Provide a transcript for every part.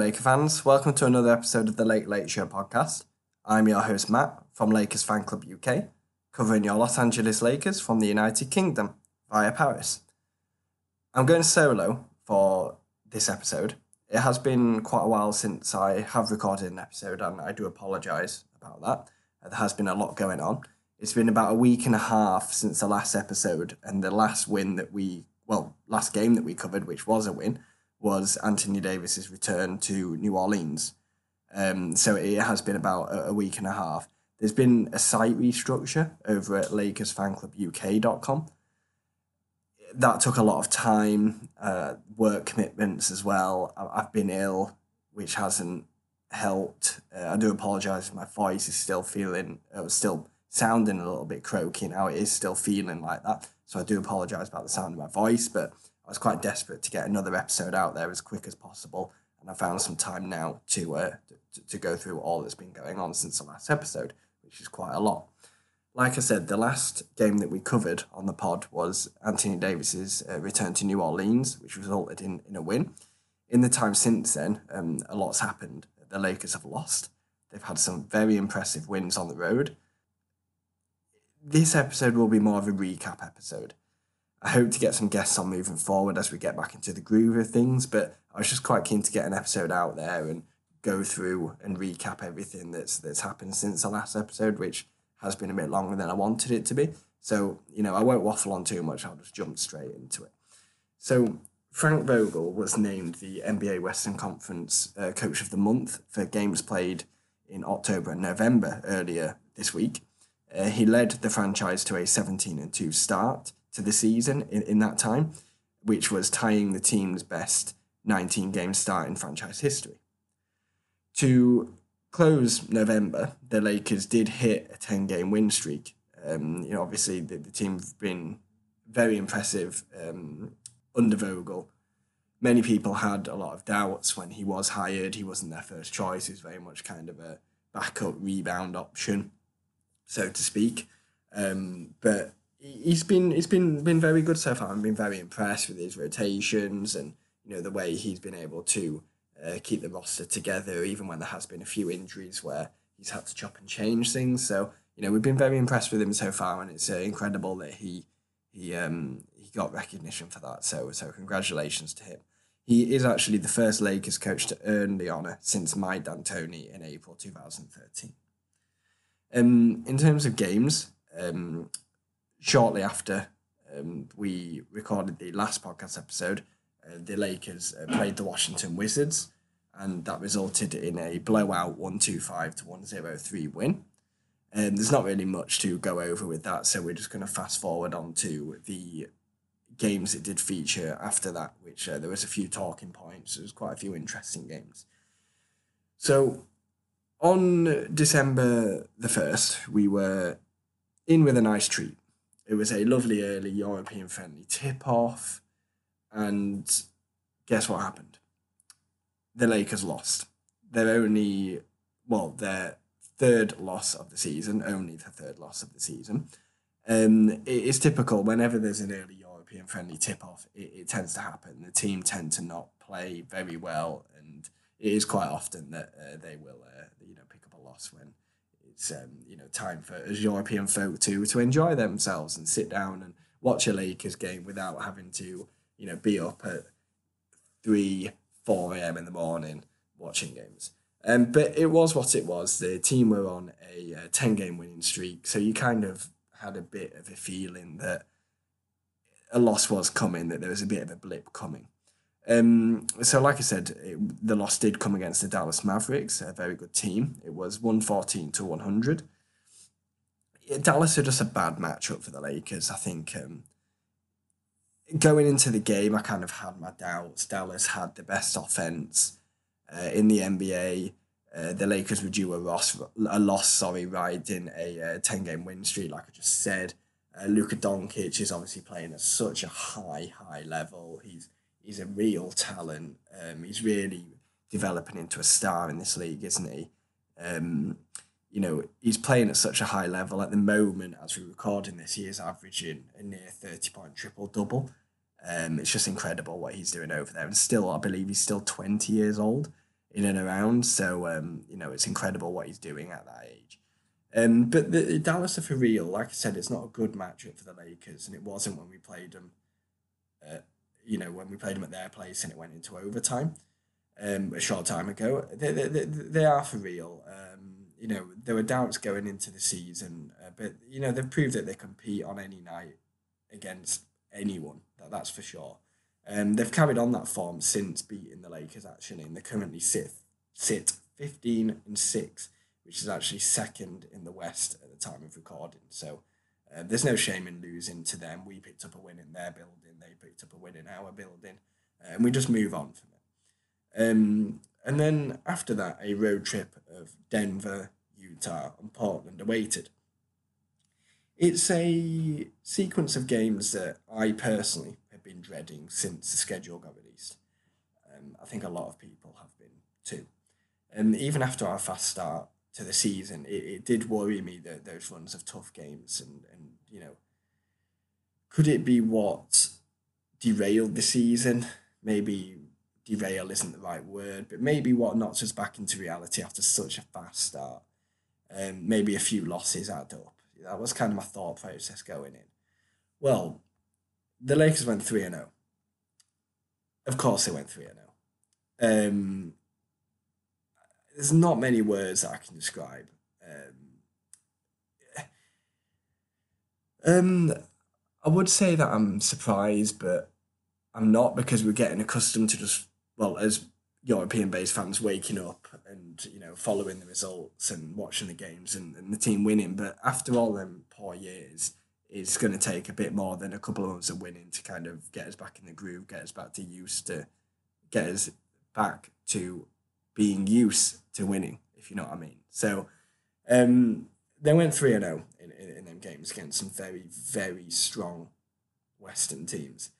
Laker fans, welcome to another episode of the Lake Lake Show podcast. I'm your host Matt from Lakers Fanclub UK, covering your Los Angeles Lakers from the United Kingdom via Paris. I'm going solo for this episode. It has been quite a while since I have recorded an episode, and I do apologise about that. There has been a lot going on. It's been about a week and a half since the last episode, and the last win that last game that we covered, which was a win, was Anthony Davis's return to New Orleans. So it has been about a week and a half. There's been a site restructure over at LakersFanclubUK.com. That took a lot of time, work commitments as well. I've been ill, which hasn't helped. I do apologise. My voice is still sounding a little bit croaky now. It is still feeling like that. So I do apologise about the sound of my voice, but I was quite desperate to get another episode out there as quick as possible. And I found some time now to go through all that's been going on since the last episode, which is quite a lot. Like I said, the last game that we covered on the pod was Anthony Davis's return to New Orleans, which resulted in a win. In the time since then, a lot's happened. The Lakers have lost. They've had some very impressive wins on the road. This episode will be more of a recap episode. I hope to get some guests on moving forward as we get back into the groove of things, but I was just quite keen to get an episode out there and go through and recap everything that's happened since the last episode, which has been a bit longer than I wanted it to be. So, I won't waffle on too much. I'll just jump straight into it. So, Frank Vogel was named the NBA Western Conference Coach of the Month for games played in October and November earlier this week. He led the franchise to a 17-2 start to the season in that time, which was tying the team's best 19-game start in franchise history. To close November, the Lakers did hit a 10-game win streak. Obviously, the team have been very impressive under Vogel. Many people had a lot of doubts when he was hired. He wasn't their first choice. He was very much kind of a backup rebound option, so to speak. But he's been very good so far. I've been very impressed with his rotations and the way he's been able to keep the roster together, even when there has been a few injuries where he's had to chop and change things. So, we've been very impressed with him so far, and it's incredible that he got recognition for that. So congratulations to him. He is actually the first Lakers coach to earn the honour since Mike D'Antoni in April 2013. In terms of games, shortly after we recorded the last podcast episode, the Lakers played the Washington Wizards, and that resulted in a blowout 125-103 win. There's not really much to go over with that, so we're just going to fast forward on to the games that did feature after that, which there was a few talking points. There was quite a few interesting games. So on December the 1st, we were in with a nice treat. It was a lovely early European-friendly tip-off, and guess what happened? The Lakers lost. Their third loss of the season, only the third loss of the season. It is typical. Whenever there's an early European-friendly tip-off, it tends to happen. The team tend to not play very well, and it is quite often that they will pick up a loss when it's time for us European folk to enjoy themselves and sit down and watch a Lakers game without having to be up at 3, 4 a.m. in the morning watching games. But it was what it was. The team were on a 10-game winning streak, so you kind of had a bit of a feeling that a loss was coming, that there was a bit of a blip coming. So like I said, the loss did come against the Dallas Mavericks, a very good team. It was 114-100. Dallas are just a bad matchup for the Lakers, I think. Going into the game, I kind of had my doubts. Dallas had the best offense in the NBA. The Lakers were due a loss, riding a 10-game win streak, like I just said. Luka Doncic is obviously playing at such a high level. He's a real talent. He's really developing into a star in this league, isn't he? He's playing at such a high level. At the moment, as we're recording this, he is averaging a near 30-point triple-double. It's just incredible what he's doing over there. And still, I believe he's still 20 years old. in and around. So, you know, it's incredible what he's doing at that age. But the Dallas are for real. Like I said, it's not a good matchup for the Lakers, and it wasn't when we played them, at their place and it went into overtime a short time ago. They are for real. You know, there were doubts going into the season, but, you know, they've proved that they compete on any night against anyone, that's for sure. They've carried on that form since beating the Lakers, actually, and they currently sit 15-6, which is actually second in the West at the time of recording. So there's no shame in losing to them. We picked up a win in their building. They picked up a win in our building. And we just move on from it. And then after that, a road trip of Denver, Utah, and Portland awaited. It's a sequence of games that I personally have been dreading since the schedule got released. I think a lot of people have been too. And even after our fast start to the season, it did worry me that those runs of tough games and, you know, could it be what derailed the season? Maybe derail isn't the right word, but maybe what knocks us back into reality after such a fast start. Maybe a few losses add up. That was kind of my thought process going in. Well, the Lakers went 3-0. Of course they went 3-0. There's not many words that I can describe. I would say that I'm surprised, but I'm not, because we're getting accustomed to just, well, as European-based fans, waking up and, you know, following the results and watching the games and the team winning. But after all them poor years, it's going to take a bit more than a couple of months of winning to kind of get us back in the groove, get us back to used to, get us back to being used to winning, if you know what I mean. So they went 3-0 in them games against some very, very strong Western teams.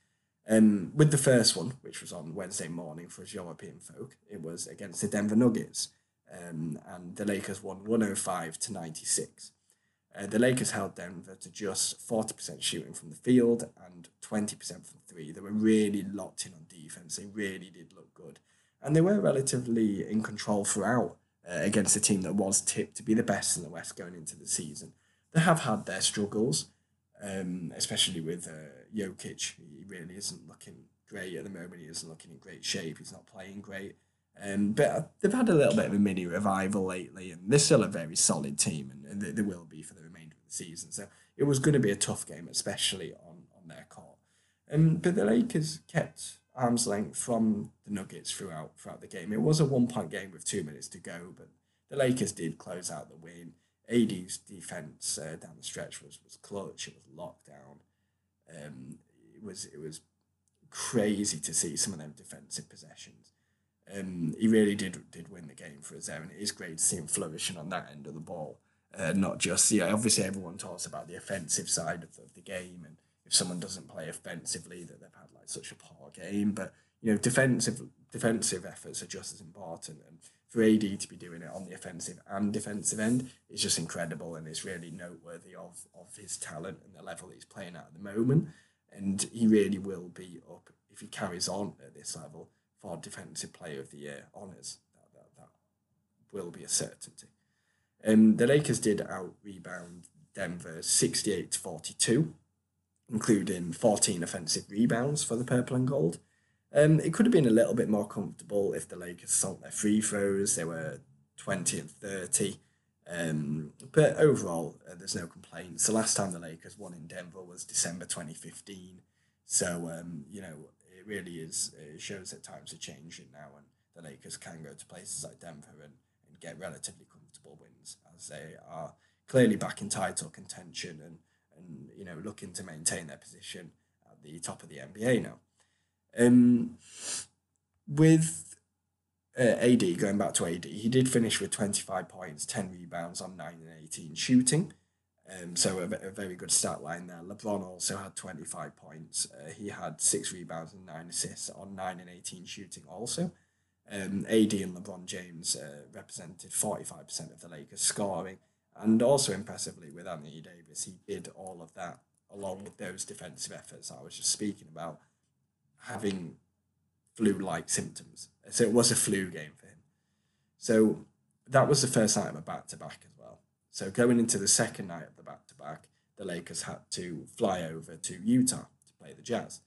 With the first one, which was on Wednesday morning for us European folk, it was against the Denver Nuggets, and the Lakers won 105-96. The Lakers held Denver to just 40% shooting from the field and 20% from three. They were really locked in on defense. They really did look good. And they were relatively in control throughout against a team that was tipped to be the best in the West going into the season. They have had their struggles, especially with Jokic. He really isn't looking great at the moment. He isn't looking in great shape. He's not playing great. But they've had a little bit of a mini revival lately, and they're still a very solid team, and they will be for the remainder of the season. So it was going to be a tough game, especially on their court. But the Lakers kept arm's length from the Nuggets throughout the game. It was a one-point game with 2 minutes to go, but the Lakers did close out the win. AD's defense down the stretch was clutch. It was locked down. It was crazy to see some of them defensive possessions. He really did win the game for us there, and it is great to see him flourishing on that end of the ball. Not just, obviously everyone talks about the offensive side of the game, and if someone doesn't play offensively, that they've had like such a poor game. But you know, defensive efforts are just as important, and for AD to be doing it on the offensive and defensive end is just incredible, and it's really noteworthy of his talent and the level that he's playing at the moment. And he really will be up if he carries on at this level for Defensive Player of the Year honours. That will be a certainty. The Lakers did out rebound Denver 68-42. Including 14 offensive rebounds for the purple and gold. It could have been a little bit more comfortable if the Lakers sunk their free throws. They were 20 and 30. But overall, there's no complaints. The last time the Lakers won in Denver was December 2015. So, it really is. It shows that times are changing now, and the Lakers can go to places like Denver and get relatively comfortable wins, as they are clearly back in title contention and looking to maintain their position at the top of the NBA now. With AD, going back to AD, he did finish with 25 points, 10 rebounds on 9 and 18 shooting. So a very good stat line there. LeBron also had 25 points. He had 6 rebounds and 9 assists on 9 and 18 shooting also. AD and LeBron James represented 45% of the Lakers scoring. And also impressively with Anthony Davis, he did all of that along with those defensive efforts I was just speaking about, having flu-like symptoms. So it was a flu game for him. So that was the first night of a back-to-back as well. So going into the second night of the back-to-back, the Lakers had to fly over to Utah to play the Jazz.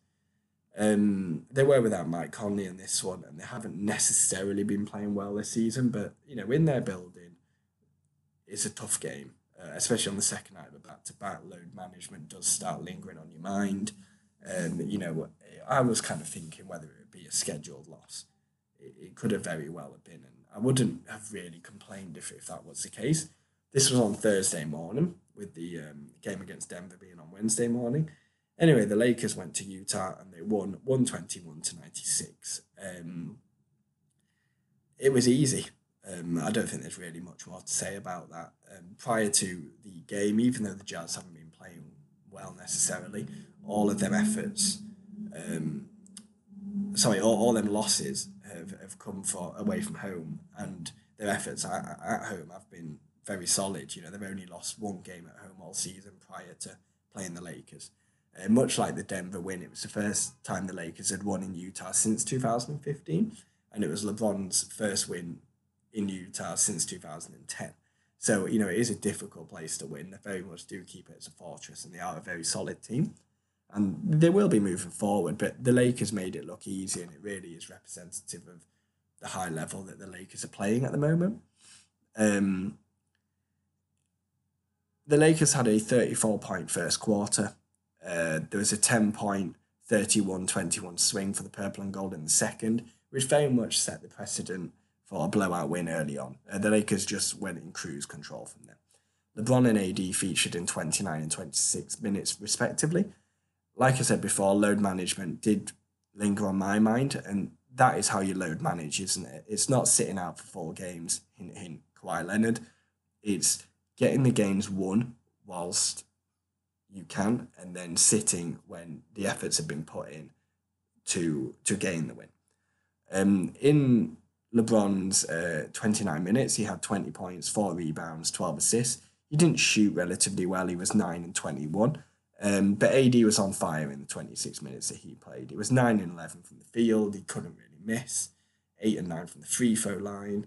They were without Mike Conley in this one, and they haven't necessarily been playing well this season, but, you know, in their building, it's a tough game, especially on the second night of a back-to-back. Load management does start lingering on your mind. You know, I was kind of thinking whether it would be a scheduled loss. It could have very well have been, and I wouldn't have really complained if that was the case. This was on Thursday morning, with the game against Denver being on Wednesday morning. Anyway, the Lakers went to Utah and they won 121-96. It was easy. I don't think there's really much more to say about that. Prior to the game, even though the Jazz haven't been playing well necessarily, all of their efforts, all them losses have come for away from home, and their efforts at home have been very solid. You know, they've only lost one game at home all season prior to playing the Lakers. Much like the Denver win, it was the first time the Lakers had won in Utah since 2015, and it was LeBron's first win in Utah since 2010. So, you know, it is a difficult place to win. They very much do keep it as a fortress, and they are a very solid team. And they will be moving forward, but the Lakers made it look easy, and it really is representative of the high level that the Lakers are playing at the moment. The Lakers had a 34-point first quarter. There was a 10-point, 31-21 swing for the purple and gold in the second, which very much set the precedent for a blowout win early on. The Lakers just went in cruise control from there. LeBron and AD featured in 29 and 26 minutes, respectively. Like I said before, load management did linger on my mind, and that is how you load manage, isn't it? It's not sitting out for four games, hint, hint, Kawhi Leonard. It's getting the games won whilst you can, and then sitting when the efforts have been put in to gain the win. In LeBron's 29 minutes, he had 20 points, 4 rebounds, 12 assists. He didn't shoot relatively well. He was 9 and 21. But AD was on fire in the 26 minutes that he played. It was 9 and 11 from the field. He couldn't really miss. 8 and 9 from the free throw line.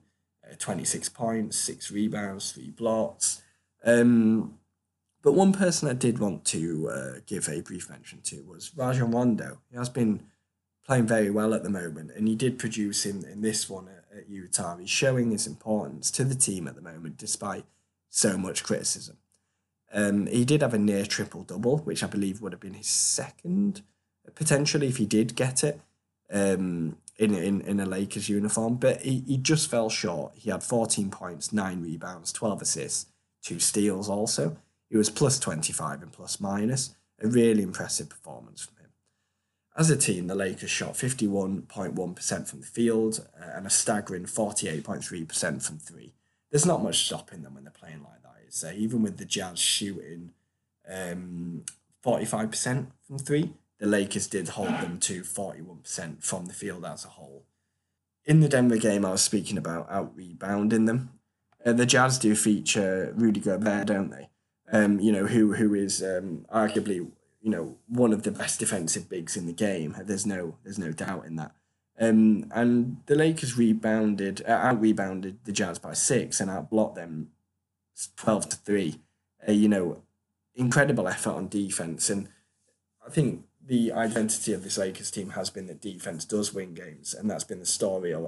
26 points, 6 rebounds, 3 blocks. But one person I did want to give a brief mention to was Rajon Rondo. He has been playing very well at the moment, and he did produce in this one at Utah. He's showing his importance to the team at the moment, despite so much criticism. He did have a near triple-double, which I believe would have been his second, potentially, if he did get it, in a Lakers uniform. But he just fell short. He had 14 points, 9 rebounds, 12 assists, 2 steals also. He was plus 25 and plus minus. A really impressive performance from him. As a team, the Lakers shot 51.1% from the field and a staggering 48.3% from three. There's not much stopping them when they're playing like that. So even with the Jazz shooting 45% from three, the Lakers did hold them to 41% from the field as a whole. In the Denver game, I was speaking about out-rebounding them. The Jazz do feature Rudy Gobert, don't they? You know, who is arguably, you know, one of the best defensive bigs in the game. There's no doubt in that. And the Lakers out-rebounded the Jazz by 6 and out-blocked them 12-3. You know, incredible effort on defense. And I think the identity of this Lakers team has been that defense does win games, and that's been the story of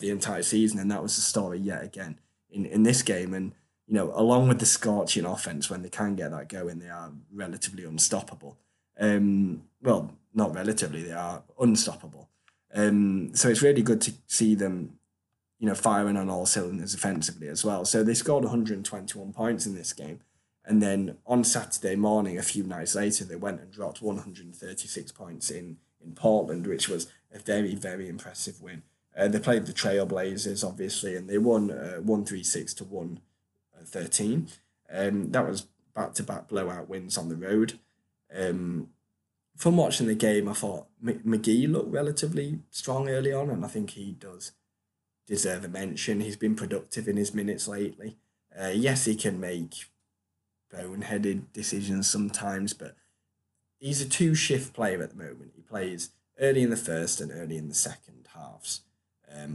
the entire season. And that was the story yet again in this game. And you know, along with the scorching offense, when they can get that going, they are relatively unstoppable. Well, not relatively, they are unstoppable. So it's really good to see them, you know, firing on all cylinders offensively as well. So they scored 121 points in this game. And then on Saturday morning, a few nights later, they went and dropped 136 points in Portland, which was a very, very impressive win. They played the Trailblazers, obviously, and they won 136-113. That was back-to-back blowout wins on the road. From watching the game, I thought McGee looked relatively strong early on, and I think he does deserve a mention. He's been productive in his minutes lately. Yes, he can make boneheaded decisions sometimes, but he's a two-shift player at the moment. He plays early in the first and early in the second halves.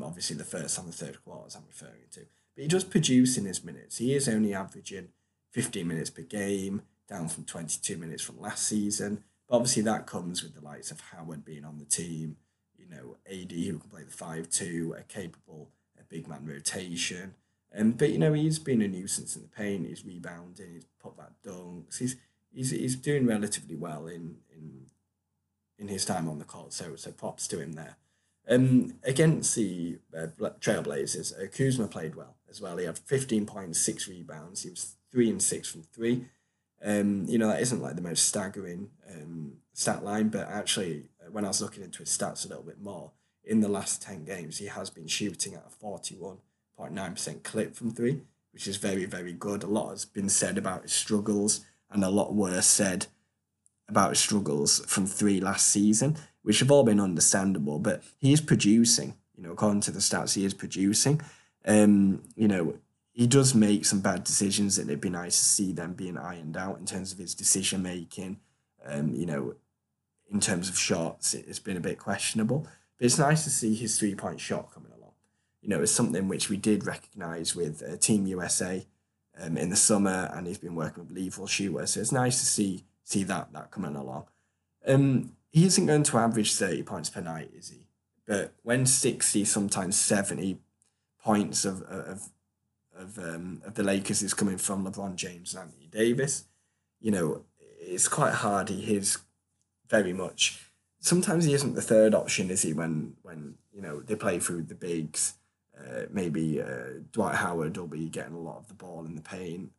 Obviously, the first and the third quarters I'm referring to. But he does produce in his minutes. He is only averaging 15 minutes per game, down from 22 minutes from last season. But obviously, that comes with the likes of Howard being on the team, you know, AD who can play the 5-2, are capable of big man rotation. But, you know, he's been a nuisance in the paint. He's rebounding, he's put back dunks. He's doing relatively well in his time on the court, so props to him there. Against the Trailblazers, Kuzma played well as well. He had 15 points, 6 rebounds. He was 3 and 6 from 3. You know, that isn't like the most staggering stat line, but actually, when I was looking into his stats a little bit more, in the last 10 games, he has been shooting at a 41.9% clip from 3, which is very, very good. A lot has been said about his struggles, and a lot worse said about his struggles from 3 last season, which have all been understandable, but he is producing, you know, according to the stats, he is producing. You know, he does make some bad decisions, and it'd be nice to see them being ironed out in terms of his decision-making. You know, in terms of shots, it's been a bit questionable, but it's nice to see his three-point shot coming along. You know, it's something which we did recognise with Team USA in the summer, and he's been working with Lethal Shooter, so it's nice to see that coming along. He isn't going to average 30 points per night, is he? But when 60, sometimes 70 points of the Lakers is coming from LeBron James and Anthony Davis, you know, it's quite hard. He is very much. Sometimes he isn't the third option, is he? When you know, they play through the bigs, maybe Dwight Howard will be getting a lot of the ball in the paint,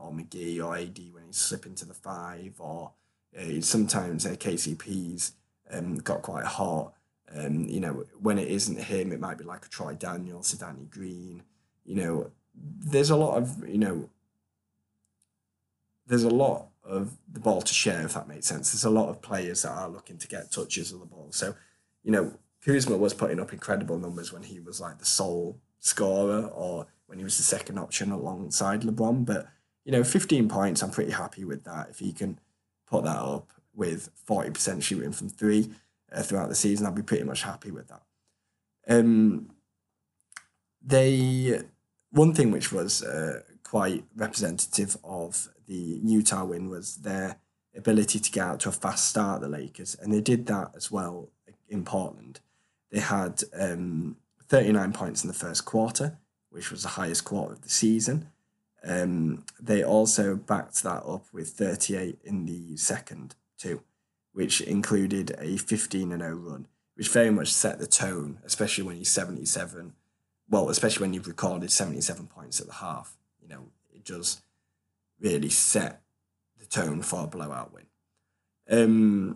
or McGee or AD when he's slipping to the 5, or sometimes KCP's got quite hot. You know, when it isn't him, it might be like a Troy Daniels, a Danny Green. You know, there's a lot of the ball to share, if that makes sense. There's a lot of players that are looking to get touches of the ball. So, you know, Kuzma was putting up incredible numbers when he was like the sole scorer or when he was the second option alongside LeBron. But, you know, 15 points, I'm pretty happy with that. If he can put that up with 40% shooting from 3 throughout the season, I'd be pretty much happy with that. One thing which was quite representative of the Utah win was their ability to get out to a fast start, the Lakers, and they did that as well in Portland. They had 39 points in the first quarter, which was the highest quarter of the season. They also backed that up with 38 in the second too, which included a 15-0 run, which very much set the tone, especially when you're 77. Well, especially when you've recorded 77 points at the half. You know, it does really set the tone for a blowout win.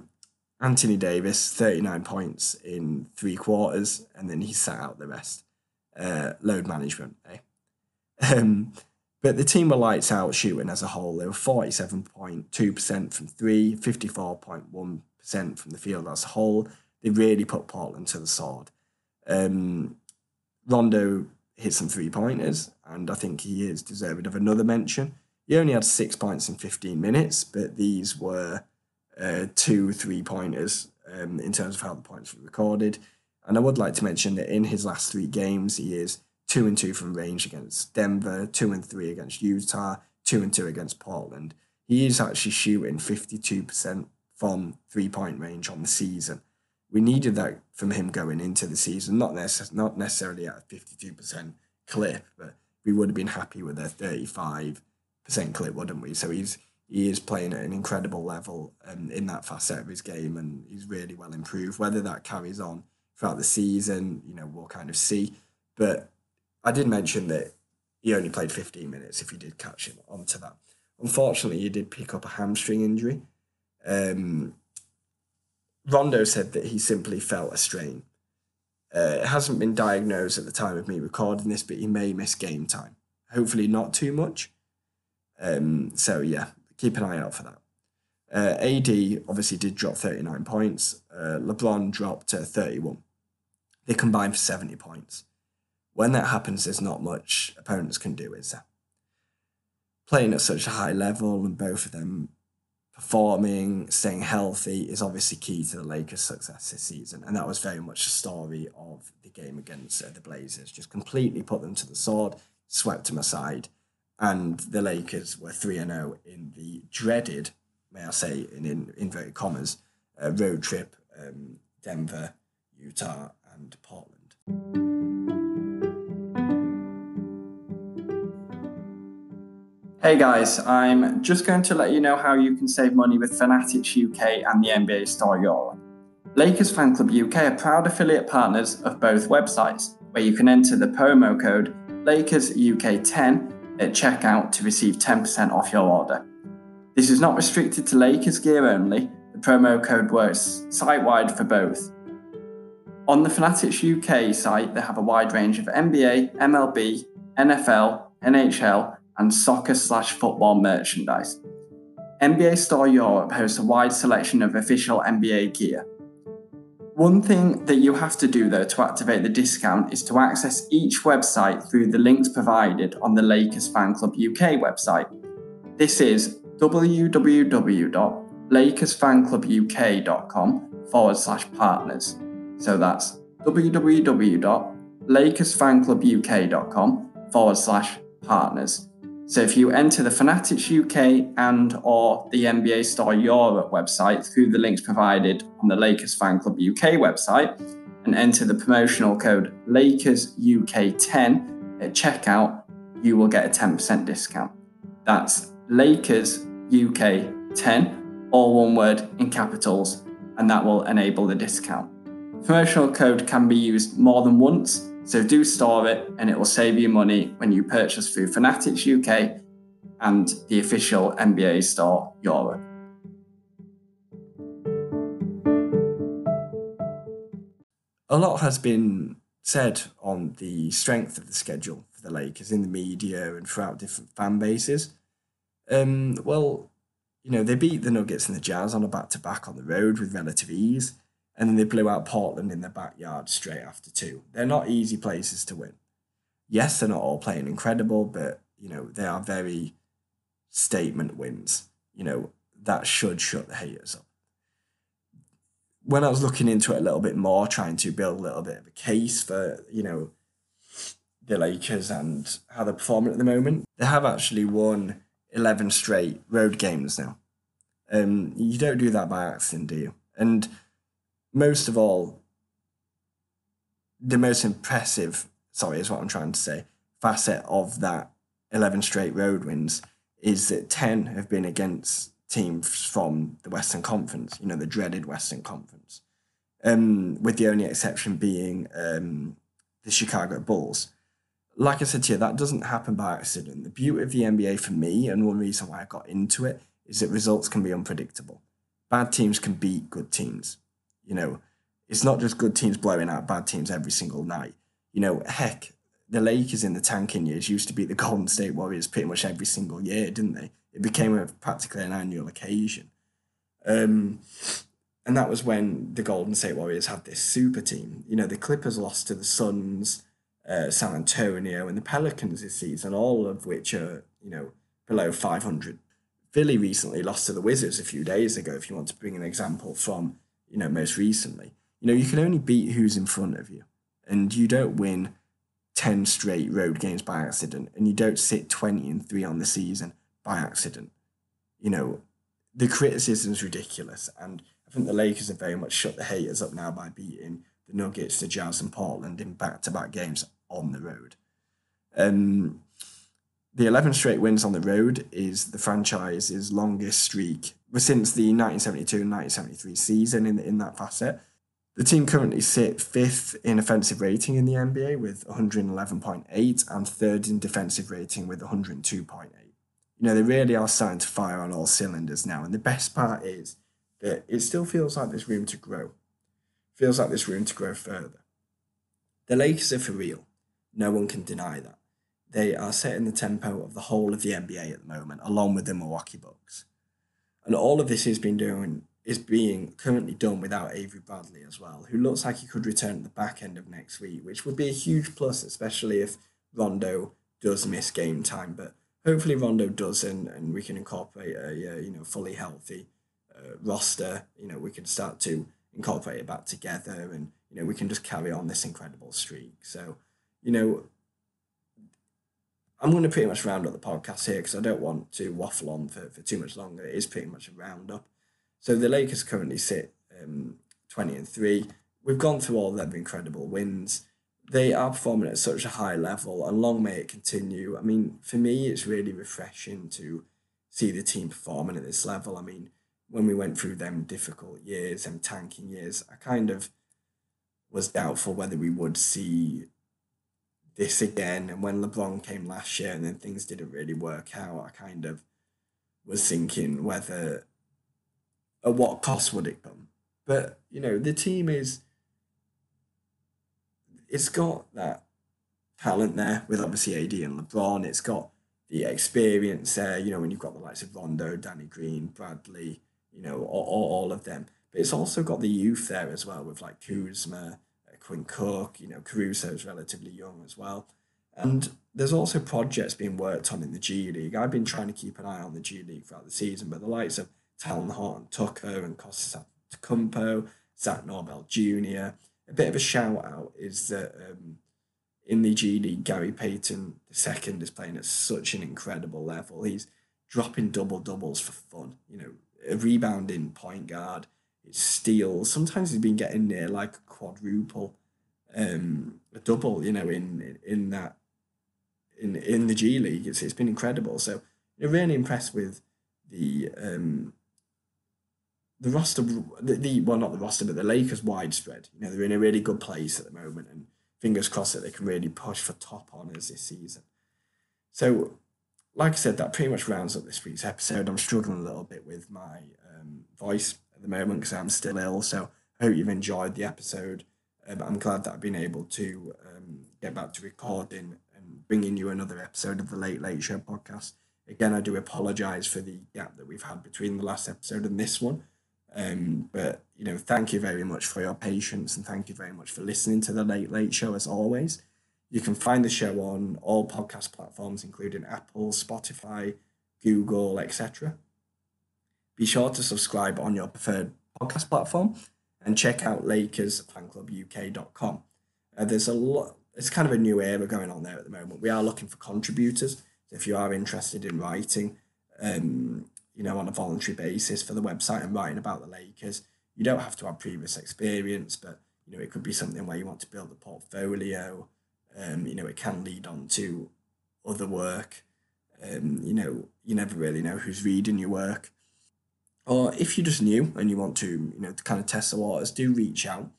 Anthony Davis, 39 points in 3 quarters, and then he sat out the rest. Load management, eh? But the team were lights out shooting as a whole. They were 47.2% from 3, 54.1% from the field as a whole. They really put Portland to the sword. Rondo hit some three-pointers, and I think he is deserving of another mention. He only had 6 points in 15 minutes, but these were 2 3-pointers in terms of how the points were recorded. And I would like to mention that in his last 3 games, he is 2 and 2 from range against Denver, 2 and 3 against Utah, 2 and 2 against Portland. He is actually shooting 52% from three-point range on the season. We needed that from him going into the season, not necessarily at a 52% clip, but we would have been happy with a 35% clip, wouldn't we? So he is playing at an incredible level in that facet of his game, and he's really well improved. Whether that carries on throughout the season, you know, we'll kind of see. But I did mention that he only played 15 minutes if you did catch him onto that. Unfortunately, he did pick up a hamstring injury. Rondo said that he simply felt a strain. It hasn't been diagnosed at the time of me recording this, but he may miss game time. Hopefully not too much. So, yeah, keep an eye out for that. AD obviously did drop 39 points. LeBron dropped 31. They combined for 70 points. When that happens, there's not much opponents can do, is there? Playing at such a high level, and both of them performing, staying healthy is obviously key to the Lakers' success this season. And that was very much the story of the game against the Blazers. Just completely put them to the sword, swept them aside. And the Lakers were 3-0 in the dreaded, may I say, in inverted commas, road trip, Denver, Utah, and Portland. Hey guys, I'm just going to let you know how you can save money with Fanatics UK and the NBA Store Euro. Lakers Fanclub UK are proud affiliate partners of both websites, where you can enter the promo code LakersUK10 at checkout to receive 10% off your order. This is not restricted to Lakers gear only. The promo code works site-wide for both. On the Fanatics UK site, they have a wide range of NBA, MLB, NFL, NHL, and soccer/football merchandise. NBA Store Europe hosts a wide selection of official NBA gear. One thing that you have to do though to activate the discount is to access each website through the links provided on the Lakers Fanclub UK website. This is www.lakersfanclubuk.com/partners. So that's www.lakersfanclubuk.com/partners. So if you enter the Fanatics UK and or the NBA Store Europe website through the links provided on the Lakers Fan Club UK website and enter the promotional code LakersUK10 at checkout, you will get a 10% discount. That's LakersUK10. All one word in capitals, and that will enable the discount. Promotional code can be used more than once, so do store it, and it will save you money when you purchase through Fanatics UK and the official NBA Store Europe. A lot has been said on the strength of the schedule for the Lakers in the media and throughout different fan bases. You know, they beat the Nuggets and the Jazz on a back-to-back on the road with relative ease, and then they blew out Portland in their backyard straight after two. They're not easy places to win. Yes, they're not all playing incredible, but, you know, they are very statement wins. You know, that should shut the haters up. When I was looking into it a little bit more, trying to build a little bit of a case for, you know, the Lakers and how they're performing at the moment, they have actually won 11 straight road games now. You don't do that by accident, do you? And most of all, the most impressive, facet of that 11 straight road wins is that 10 have been against teams from the Western Conference, you know, the dreaded Western Conference, with the only exception being the Chicago Bulls. Like I said to you, that doesn't happen by accident. The beauty of the NBA for me, and one reason why I got into it, is that results can be unpredictable. Bad teams can beat good teams. You know, it's not just good teams blowing out bad teams every single night. You know, heck, the Lakers in the tanking years used to beat the Golden State Warriors pretty much every single year, didn't they? It became practically an annual occasion. And that was when the Golden State Warriors had this super team. You know, the Clippers lost to the Suns, San Antonio and the Pelicans this season, all of which are, you know, below 500. Philly recently lost to the Wizards a few days ago, if you want to bring an example from, you know, most recently. You know, you can only beat who's in front of you. And you don't win 10 straight road games by accident. And you don't sit 20-3 on the season by accident. You know, the criticism's ridiculous. And I think the Lakers have very much shut the haters up now by beating the Nuggets, the Jazz and Portland in back-to-back games on the road. The 11 straight wins on the road is the franchise's longest streak since the 1972 and 1973 season in that facet. The team currently sit 5th in offensive rating in the NBA with 111.8 and 3rd in defensive rating with 102.8. You know, they really are starting to fire on all cylinders now, and the best part is that it still feels like there's room to grow. Feels like there's room to grow further. The Lakers are for real. No one can deny that. They are setting the tempo of the whole of the NBA at the moment, along with the Milwaukee Bucks. And all of this is being currently done without Avery Bradley as well, who looks like he could return at the back end of next week, which would be a huge plus, especially if Rondo does miss game time. But hopefully Rondo does, and we can incorporate a fully healthy roster. We can start to incorporate it back together, and we can just carry on this incredible streak. So I'm going to pretty much round up the podcast here because I don't want to waffle on for too much longer. It is pretty much a roundup. So the Lakers currently sit 20-3. We've gone through all of their incredible wins. They are performing at such a high level, and long may it continue. I mean, for me, it's really refreshing to see the team performing at this level. I mean, when we went through them difficult years, them tanking years, I kind of was doubtful whether we would see this again. And when LeBron came last year and then things didn't really work out, I kind of was thinking whether, at what cost would it come? But, the team is, it's got that talent there with obviously AD and LeBron. It's got the experience there, when you've got the likes of Rondo, Danny Green, Bradley, all of them. But it's also got the youth there as well with like Kuzma, Quinn Cook, Caruso is relatively young as well. And there's also projects being worked on in the G League. I've been trying to keep an eye on the G League throughout the season, but the likes of Talon Horton Tucker and Kostas Antetokounmpo, Zach Norbell Jr. A bit of a shout out is that in the G League, Gary Payton the second is playing at such an incredible level. He's dropping double-doubles for fun, a rebounding point guard. Steals. Sometimes he's been getting near like a quadruple, a double. In the G League, it's been incredible. So really impressed with the roster. The Lakers widespread. They're in a really good place at the moment, and fingers crossed that they can really push for top honors this season. So, like I said, that pretty much rounds up this week's episode. I'm struggling a little bit with my voice at the moment because I'm still ill, so I hope you've enjoyed the episode. I'm glad that I've been able to get back to recording and bringing you another episode of the Late Late Show podcast. Again, I do apologise for the gap that we've had between the last episode and this one, but thank you very much for your patience, and thank you very much for listening to the Late Late Show as always. You can find the show on all podcast platforms including Apple, Spotify, Google, etc. Be sure to subscribe on your preferred podcast platform and check out LakersFanclubUK.com. There's a lot, it's kind of a new era going on there at the moment. We are looking for contributors. So if you are interested in writing, on a voluntary basis for the website and writing about the Lakers, you don't have to have previous experience, but, it could be something where you want to build a portfolio. It can lead on to other work. You never really know who's reading your work. Or if you're just new and you want to, to kind of test the waters, do reach out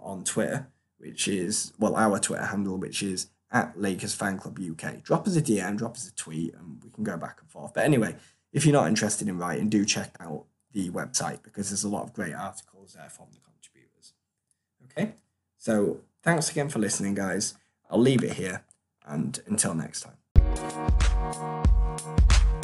on Twitter, which is, our Twitter handle, which is at Lakers Fanclub UK. Drop us a DM, drop us a tweet, and we can go back and forth. But anyway, if you're not interested in writing, do check out the website because there's a lot of great articles there from the contributors. Okay? So thanks again for listening, guys. I'll leave it here, and until next time.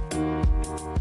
Thank you.